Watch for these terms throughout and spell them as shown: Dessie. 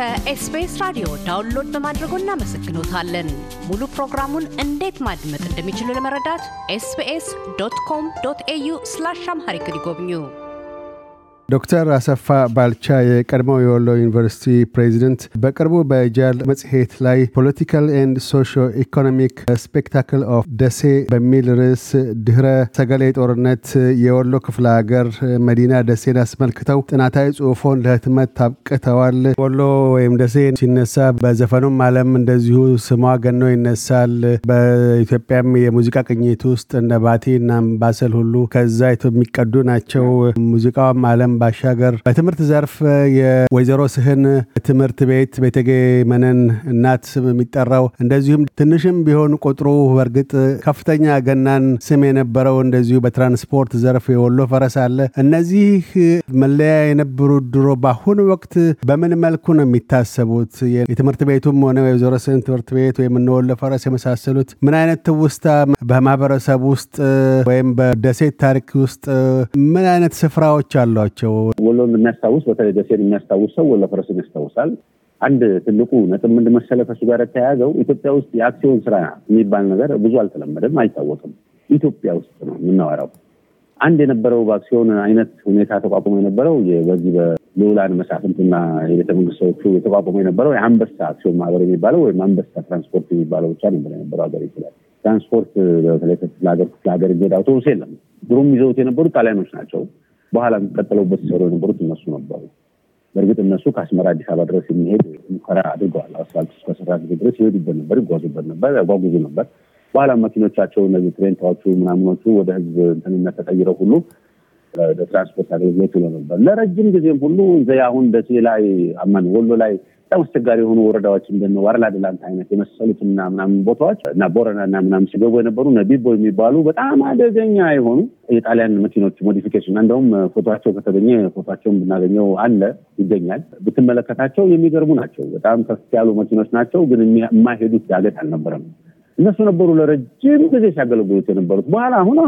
ከኤስቢኤስ ራዲዮ ዳውንሎድ በማድረጎ እናመሰግኖታለን። ሙሉ ፕሮግራሙን እንዴት ማድመጥ እንደሚችሉ ለመረዳት sbs.com.au/amharic ይጎብኙ። ዶክተር አሰፋ ባልቻ የቀድሞው የወሎ ዩኒቨርሲቲ ፕሬዚዳንት በቅርቡ በጃል መጽሔት ላይ ፖለቲካል ኤንድ ሶሺዮ ኢኮኖሚክ ስፔክታክል ኦፍ ደሴ በሚል ርዕስ ድህረ ሰገሌ ጦርነት የወሎ ክፍለ ሀገር መዲና ደሴን አስመልክተው ጥናታዊ ጽሑፎን ለህትመት አብቅተዋል። ወሎ ወይም ደሴ ሲነሳ በዘፈኑም ዓለም እንደዚሁ ስሟ ገኖ ይነሳል። በኢትዮጵያም የሙዚቃ ቅኝት ውስጥ እንደ ባቲ እና አምባሰል ሁሉ ከዛ የሚቀዱ ናቸው። ሙዚቃውም ዓለም ባሻገር በትምህርት ዘርፍ የወይዘሮ ስህን ትምህርት ቤት ቤተጌ መነን እናት የሚጠራው እንደዚሁም ትንሽም ቢሆን ቁጥሩ በርግጥ ከፍተኛ ገናን ስም የነበረው እንደዚሁ በትራንስፖርት ዘርፍ የወሎ ፈረስ አለ። እነዚህ መለያ የነበሩ ድሮ በአሁኑ ወቅት በምን መልኩ ነው የሚታሰቡት? የትምህርት ቤቱም ሆነ የወይዘሮ ስህን ትምህርት ቤት ወይም ወሎ ፈረስ የመሳሰሉት ምን አይነት ትውስታ በማህበረሰብ ውስጥ ወይም በደሴት ታሪክ ውስጥ ምን አይነት ስፍራዎች አሏቸው? ወሎን የሚያስታውስ በተለይ ደሴን የሚያስታውስ ሰው ወሎ ፈረስን ያስታውሳል። አንድ ትልቁ ነጥብ ምንድን መሰለህ ከሱ ጋር ተያያዘው ኢትዮጵያ ውስጥ የአክሲዮን ስራ የሚባል ነገር ብዙ አልተለመደም፣ አይታወቅም። ኢትዮጵያ ውስጥ ነው የምናወራው። አንድ የነበረው በአክሲዮን አይነት ሁኔታ ተቋቁሞ የነበረው በዚህ በልዑላን መሳፍንትና የቤተ መንግስቶቹ ተቋቁሞ የነበረው የአንበሳ አክሲዮን ማህበር የሚባለው ወይም አንበሳ ትራንስፖርት የሚባለው ብቻ ነበር የነበረው ሀገር ይችላል። ትራንስፖርት በተለይ ክፍለ ሀገር እንደ አውቶቡስ የለም። ድሮም ይዘውት የነበሩ ጣሊያኖች ናቸው። በኋላም ተጠለውበት ሰው የነበሩት እነሱ ነበሩ። በእርግጥ እነሱ ከአስመራ አዲስ አበባ ድረስ የሚሄድ ሙከራ አድርገዋል። አስፋልት ተሰራጭ ድረስ ይሄድበት ነበር፣ ይጓዙበት ነበር፣ ያጓጉዙ ነበር። በኋላ መኪኖቻቸው እነዚህ ትሬንታዎቹ ምናምኖቹ ወደ ህዝብ እንትንነት ተቀይረው ሁሉ ለትራንስፖርት አገልግሎት ነበር። ለረጅም ጊዜም ሁሉ ዘያሁን ደሴ ላይ አማን ወሎ ላይ አስቸጋሪ የሆኑ ወረዳዎች እንደነው ዋርላ ደላንት አይነት የመሰሉትና ምናምን ቦታዎች እና ቦረናና ምናምን ሲገቡ የነበሩ ነቢቦ የሚባሉ በጣም አደገኛ የሆኑ የጣሊያን መኪኖች ሞዲፊኬሽን እንደውም ፎቶአቸው ከተገኘ ፎቶአቸውን ብናገኘው አለ ይገኛል ብትመለከታቸው የሚገርሙ ናቸው። በጣም ከፍ ያሉ መኪኖች ናቸው፣ ግን የማይሄዱት ያገት አልነበረም። እነሱ ነበሩ ለረጅም ጊዜ ሲያገለግሉት የነበሩት። በኋላ አሁን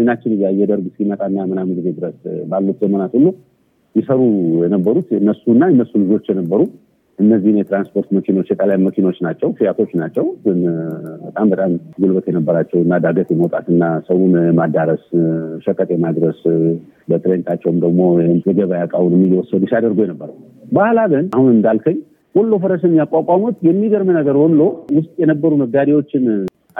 አይናችን እያየ ደርግ ሲመጣና ምናምን ጊዜ ድረስ ባሉት ዘመናት ሁሉ ይሰሩ የነበሩት እነሱና እነሱ ልጆች የነበሩ እነዚህ የትራንስፖርት መኪኖች የጣሊያን መኪኖች ናቸው፣ ፊያቶች ናቸው። ግን በጣም ጉልበት የነበራቸው እና ዳገት የመውጣትና ሰውን ማዳረስ ሸቀጥ የማድረስ በትሬንታቸውም ደግሞ የገበያ ዕቃውን የሚወሰዱ ሲያደርጉ የነበረው። በኋላ ግን አሁን እንዳልከኝ ወሎ ፈረስን ያቋቋሙት የሚገርም ነገር ወሎ ውስጥ የነበሩ ነጋዴዎችን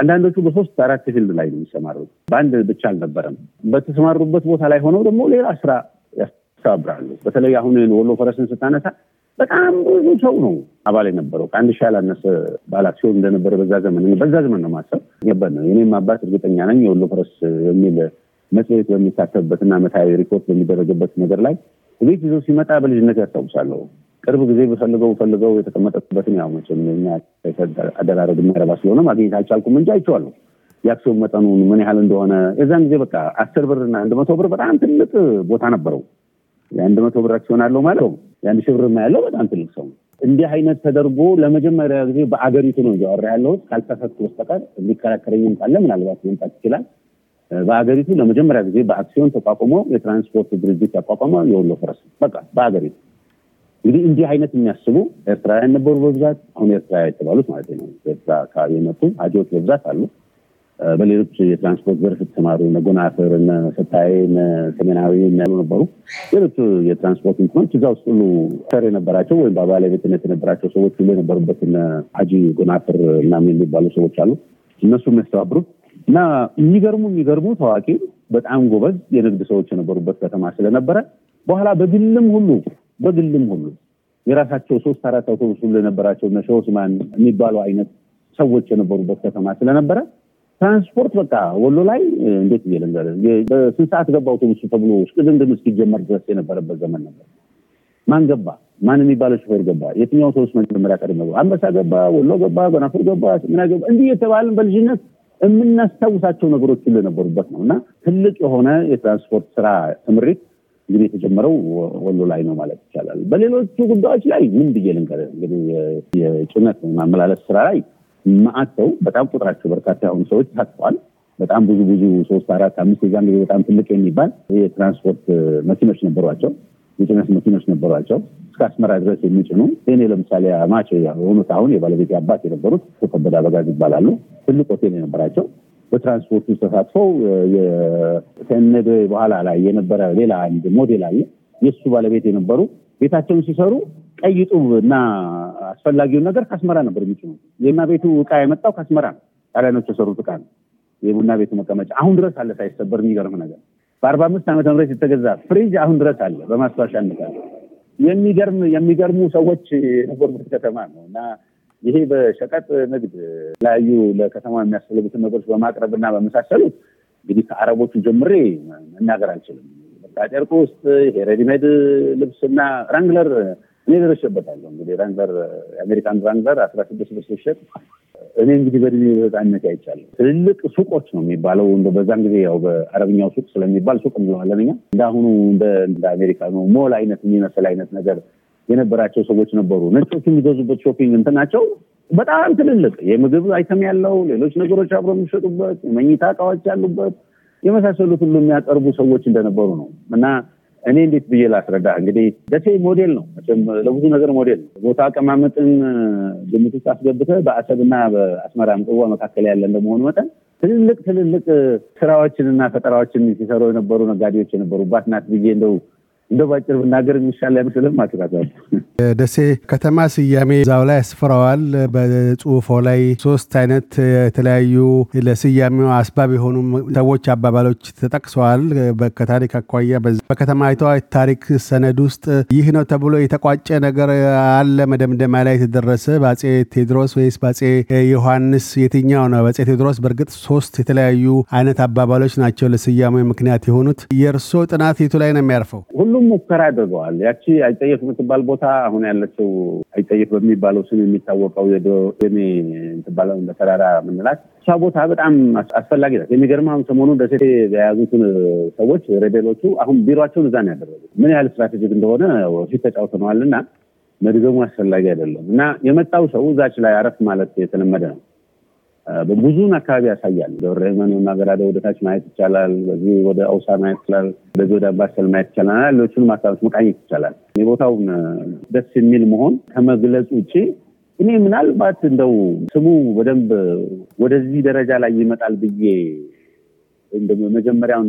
አንዳንዶቹ በ3-4 ፊልድ ላይ የሚሰማሩት በአንድ ብቻ አልነበረም። በተሰማሩበት ቦታ ላይ ሆነው ደግሞ ሌላ ስራ ያስተባብራሉ። በተለይ አሁን ወሎ ፈረስን ስታነሳ በጣም ብዙ ሰው ነው አባል የነበረው። አንድ ሻላ ነሰ ባላክሲዮን እንደነበረ በዛ ዘመን ነው ማሰብ ገበነ። እኔም አባት እርግጠኛ ነኝ የወሎ ፈረስ የሚል መጽሔት በሚታተብበትና መታየ ሪፖርት በሚደረግበት ነገር ላይ እቤት ይዞ ሲመጣ በልጅነት ያስታውሳለሁ። ቅርብ ጊዜ በፈልገው የተቀመጠበትን ያው መቼኛ አደራረግ ማረባስ ሆነ ማግኘት አልቻልኩም እንጂ አይቻለሁ። የአክሲዮን መጠኑን ምን ያህል እንደሆነ የዛን ጊዜ በቃ 10 ብር እና 100 ብር በጣም ትልቅ ቦታ ነበረው። የ100 ብር አክሲዮን አለው ማለት ነው ያንሽ ብርማ ያለው በጣም ትልቅ ሰው እንዲህ አይነት ተደርጎ ለመጀመሪያ ጊዜ በአገሪቱ ነው ያወራ ያለው። ካልተፈቀደ ወስተቀር ሊከራከረኝም ካለ ምናልባት ይንጣት ይችላል። በአገሪቱ ለመጀመሪያ ጊዜ በአክሲዮን ተቋቁሞ የትራንስፖርት ድርጅት ተቋቋመ የወሎ ፈረስ በቃ በአገሪቱ። እንግዲህ እንዲህ አይነት የሚያስቡ ኤርትራውያን ነበሩ በብዛት። አሁን ኤርትራ የተባሉት ማለት ነው ኤርትራ ካለ የመጡ አጆች በብዛት አሉ። በሌሎች የትራንስፖርት ዘርፍ ተማሩ ነጎናፈር እና ሰታይ እና ሰሜናዊ ነበሩ። ሌሎች የትራንስፖርት እንትኖች እዛው ሁሉ ተር የነበራቸው ወይም ባለቤትነት የነበራቸው ሰዎች ሁሉ የነበሩበት እና አጂ ጎናፈር እና የሚባሉ ሰዎች አሉ። እነሱ መስተባብሩት እና የሚገርሙ ታዋቂ በጣም ጎበዝ የንግድ ሰዎች የነበሩበት ከተማ ስለነበረ በኋላ በግልም ሁሉ የራሳቸው 3-4 አውቶቡስ ሁሉ የነበራቸው እና ሸውስማን የሚባሉ አይነት ሰዎች የነበሩበት ከተማ ስለነበረ ትራንስፖርት በቃ ወሎ ላይ እንዴት ይለንገር በሰዓት ገባው አውቶቡስ ተብሎ እስከደም እስኪጀመር ድረስ የነበረበት ዘመን ነበር። ማን ገባ? ማን የሚባለው ሹፌር ገባ? የትኛው አውቶቡስ መጀመሪያ ቀደመው? አንበሳ ገባ? ወሎ ገባ? ጎናፍር ገባ? ምን ገባ? እንዴ የተባልን በልጅነት የምናስታውሳቸው ነገሮች ሁሉ ነበሩበት ነውና ትልቅ የሆነ የትራንስፖርት ስራ ትምሪት እንግዲህ የተጀመረው ወሎ ላይ ነው ማለት ይቻላል። በሌሎቹ ጉዳዮች ላይ ምን ይለንገር እንግዲህ የጭነት ማመላለስ ስራ ላይ ማአተው በጣም ቁጥራቸው በርካታ የሆኑ ሰዎች ታጥቋል። በጣም ብዙ 3-4 5 ዛም በጣም ትልቅ የሚባል የትራንስፖርት መኪኖች ነበሯቸው። የጭነት መኪኖች ነበርዋቸው ካስመራ ድረስ የሚጭኑ እኔ ለምሳሌ አማቼ ያሆኑ ታውን የባለቤት አባት የነበሩት ተከበደ አበጋዝ ይባላሉ ትልቅ ሆቴል ነበርዋቸው በትራንስፖርት ተሳትፈው የከነደ በኋላ ላይ የነበረ ሌላ አንድ ሞዴል አለ የሱ ባለቤት የነበሩ ቤታቸውን ሲሰሩ ቀይጡና አስፈልጊው ነገር ካስመራ ነበር የሚጭኑ የና ቤቱ ዕቃ የመጣው ካስመራ ታላኖች ተሰሩት ቃል የቡና ቤት መቀመጫ አሁን ድረስ አለ ሳይሰበር የሚገርም ነገር በ45 ዓመት ምረት የተገዛ ፍሪጅ አሁን ድረስ አለ በማስተዋሻነት የሚገርሙ ሰዎች ነበርበት ከተማ ነውና ይሄ በሸቀጥ ንግድ ላዩ ለከተማ የሚያስፈልጉትን ነገሮች በማቅረብና በመሳሰሉት እንግዲህ ከአረቦቹ ጀምሬ እናገር አልችልም በታጨርቁ ውስጥ ሄሬዲሜድ ልብስና ራንግለር እየደረሰበታል እንግዲህ ራንግለር አሜሪካን ራንግለር 16 ብር ሲሸጥ እኔ እንግዲህ በድኔ በጣነት አይቻለሁ ትልቅ ሱቆች ነው የሚባለው እንደው በዛን ጊዜ ያው በአረብኛው ሱቅ ስለሚባል ሱቅ እንለዋለንኛ እንዳሁኑ እንደ አሜሪካኑ ሞል አይነት የሚመስል አይነት ነገር የነበራቸው ሰዎች ነበሩ ነጮቹ የሚገዙበት ሾፒንግ እንትናቸው በጣም ትልልቅ የምግብ አይተም ያለው ሌሎች ነገሮች አብረው የሚሸጡበት መኝታ እቃዎች ያሉበት የመሳሰሉት ሁሉ የሚያቀርቡ ሰዎች እንደነበሩ ነው እና እኔ እንዴት ብዬ ላስረዳ እንግዲህ ደሴ ሞዴል ነው እም ለብዙ ነገር ሞዴል ቦታ አቀማመጥን ግምት ውስጥ አስገብተህ በአሰብና በአስመራ ምጥዋ መካከል ያለ እንደመሆኑ መጠን ትልልቅ ስራዎችንና ፈጠራዎችን ሲሰሩ የነበሩ ነጋዴዎች የነበሩባት ናት ብዬ እንደባጭር ብናገር እንሻላ አይመስልም አትራታው ደሴ ከተማ ሲያሜ ዛው ላይ አስፈራዋል በጽሁፎ ላይ ሶስት አይነት የተለያዩ ለሲያሜው አስባብ የሆኑ ሰዎች አባባሎች ተጠቅሰዋል በከታሪክ አቋያ በከተማይቷ ታሪክ ሰነድ ውስጥ ይህ ነው ተብሎ የተቋጨ ነገር አለ መደምደሚያ ላይ ተደረሰ በአፄ ቴዎድሮስ ወይስ በአፄ ዮሐንስ የትኛው ነው በአፄ ቴዎድሮስ በርግጥ ሶስት የተለያዩ አይነት አባባሎች ናቸው ለሲያሜው ምክንያት የሆኑት የርሶ ጥናት የቱ ላይ ነው የሚያርፈው ሙከራ አድርገዋል ያቺ አይጠየፍ ምትባል ቦታ አሁን ያለችው አይጠየፍ በሚባለው ስም የሚታወቀው የዶሜ እንትባለው በተራራ ምንላት ያ ቦታ በጣም አስፈልጊ ነው የሚገርማው ሰሞኑን ደሴ ያያዙትን ሰዎች ሬቤሎቹ አሁን ቢሮአቸውን እዛ ነው ያደረጉት ምን ያህል ስትራቴጂክ እንደሆነ ወፊት ተጫውተዋልና መድገሙ አስፈልጊ አይደለም እና የመጣው ሰው እዛች ላይ አረፍ ማለት የተለመደ ነው በብዙን አካባቢ ያሳያል ደረመኑ ማገራደ ወደታች ማየት ይችላል በዚህ ወደ አውሳ ማየት ይችላል በዚህ ወደ አባሰል ማየት ይችላል ለቹን ማሳውስ መቃኘት ይችላል የቦታው ደስ የሚል መሆን ከመግለጽ ውጪ እኔ ምናልባት እንደው ስሙ በደንብ ወደዚህ ደረጃ ላይ ይመጣል ብዬ እንደው መጀመሪያው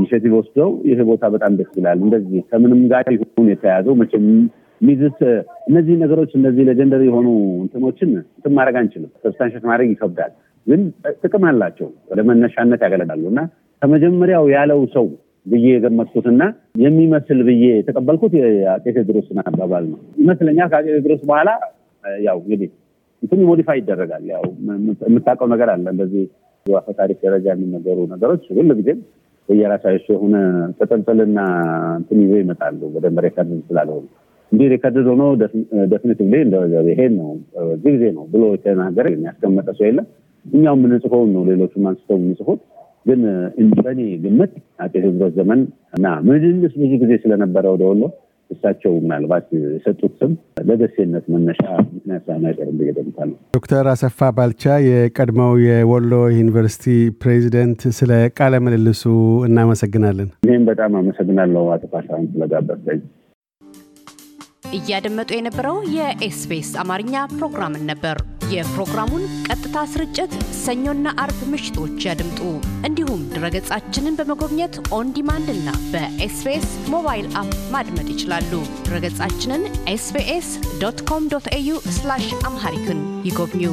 ኢኒሺቲቭ ወስዶ ይሄ ቦታ በጣም ደስ ይላል እንደዚህ ከምንም ጋር ይሁን የተያዘው መቼም ሚዝት እነዚህ ነገሮች እነዚህ ሌጀንደሪ የሆኑ እንትኖችን ማድረግ አንችልም ሰብስታንሺየት ማድረግ ይከብዳል ግን ጥቅም አላቸው ለመነሻነት ያገለግላሉና ከመጀመሪያው ያለው ሰው ብዬ ገመጥኩትና የሚመስል ብዬ ተቀበልኩት የአፄ ቴዎድሮስን አባባል ነው ይመስለኛል ከአፄ ቴዎድሮስ በኋላ ያው እንግዲህ እንትም ሞዲፋይ ይደረጋል ያው የምታውቀው ነገር አለ እንደዚህ የአፈታሪክ ደረጃ የሚነገሩ ነገሮች ሁሉ ጊዜ የየራሳቸው የሆነ ተጠንጥልና እንትን ይዘው ይመጣሉ በደምሬ ካድን ስላለው እንዲህ ሪከርድ ሆኖ ዴፊኒቲቭሊ እንደዛ ይሄን ነው ጊዜ ነው ብሎ ተናገረ የሚያስቀምጠው ስለሌለ እኛው ምን ጽፈው ነው ሌሎቹ ማንስተው የሚጽፉት ግን እንበኔ ግምት አጤ ቴዎድሮስ ዘመን እና ምድልስ ብዙ ጊዜ ስለነበረው ደውሎ እሳቸው ምናልባት የሰጡት ስም ለደሴነት መነሻ ምክንያት አይደለም ይገደምታል ዶክተር አሰፋ ባልቻ የቀድሞው የወሎ ዩኒቨርሲቲ ፕሬዚዳንት ስለ ቃለ ምልልሱ እናመሰግናለን እኔም በጣም አመሰግናለሁ አቶ ፓሳን ስለጋበዘኝ እያደመጡ የነበረው የኤስቢኤስ አማርኛ ፕሮግራምን ነበር። የፕሮግራሙን ቀጥታ ስርጭት ሰኞና አርብ ምሽቶች ያድምጡ። እንዲሁም ድረገጻችንን በመጎብኘት ኦን ዲማንድ እና በኤስቢኤስ ሞባይል አፕ ማድመጥ ይችላሉ። ድረገጻችንን sbs.com.au/amharican ይጎብኙ።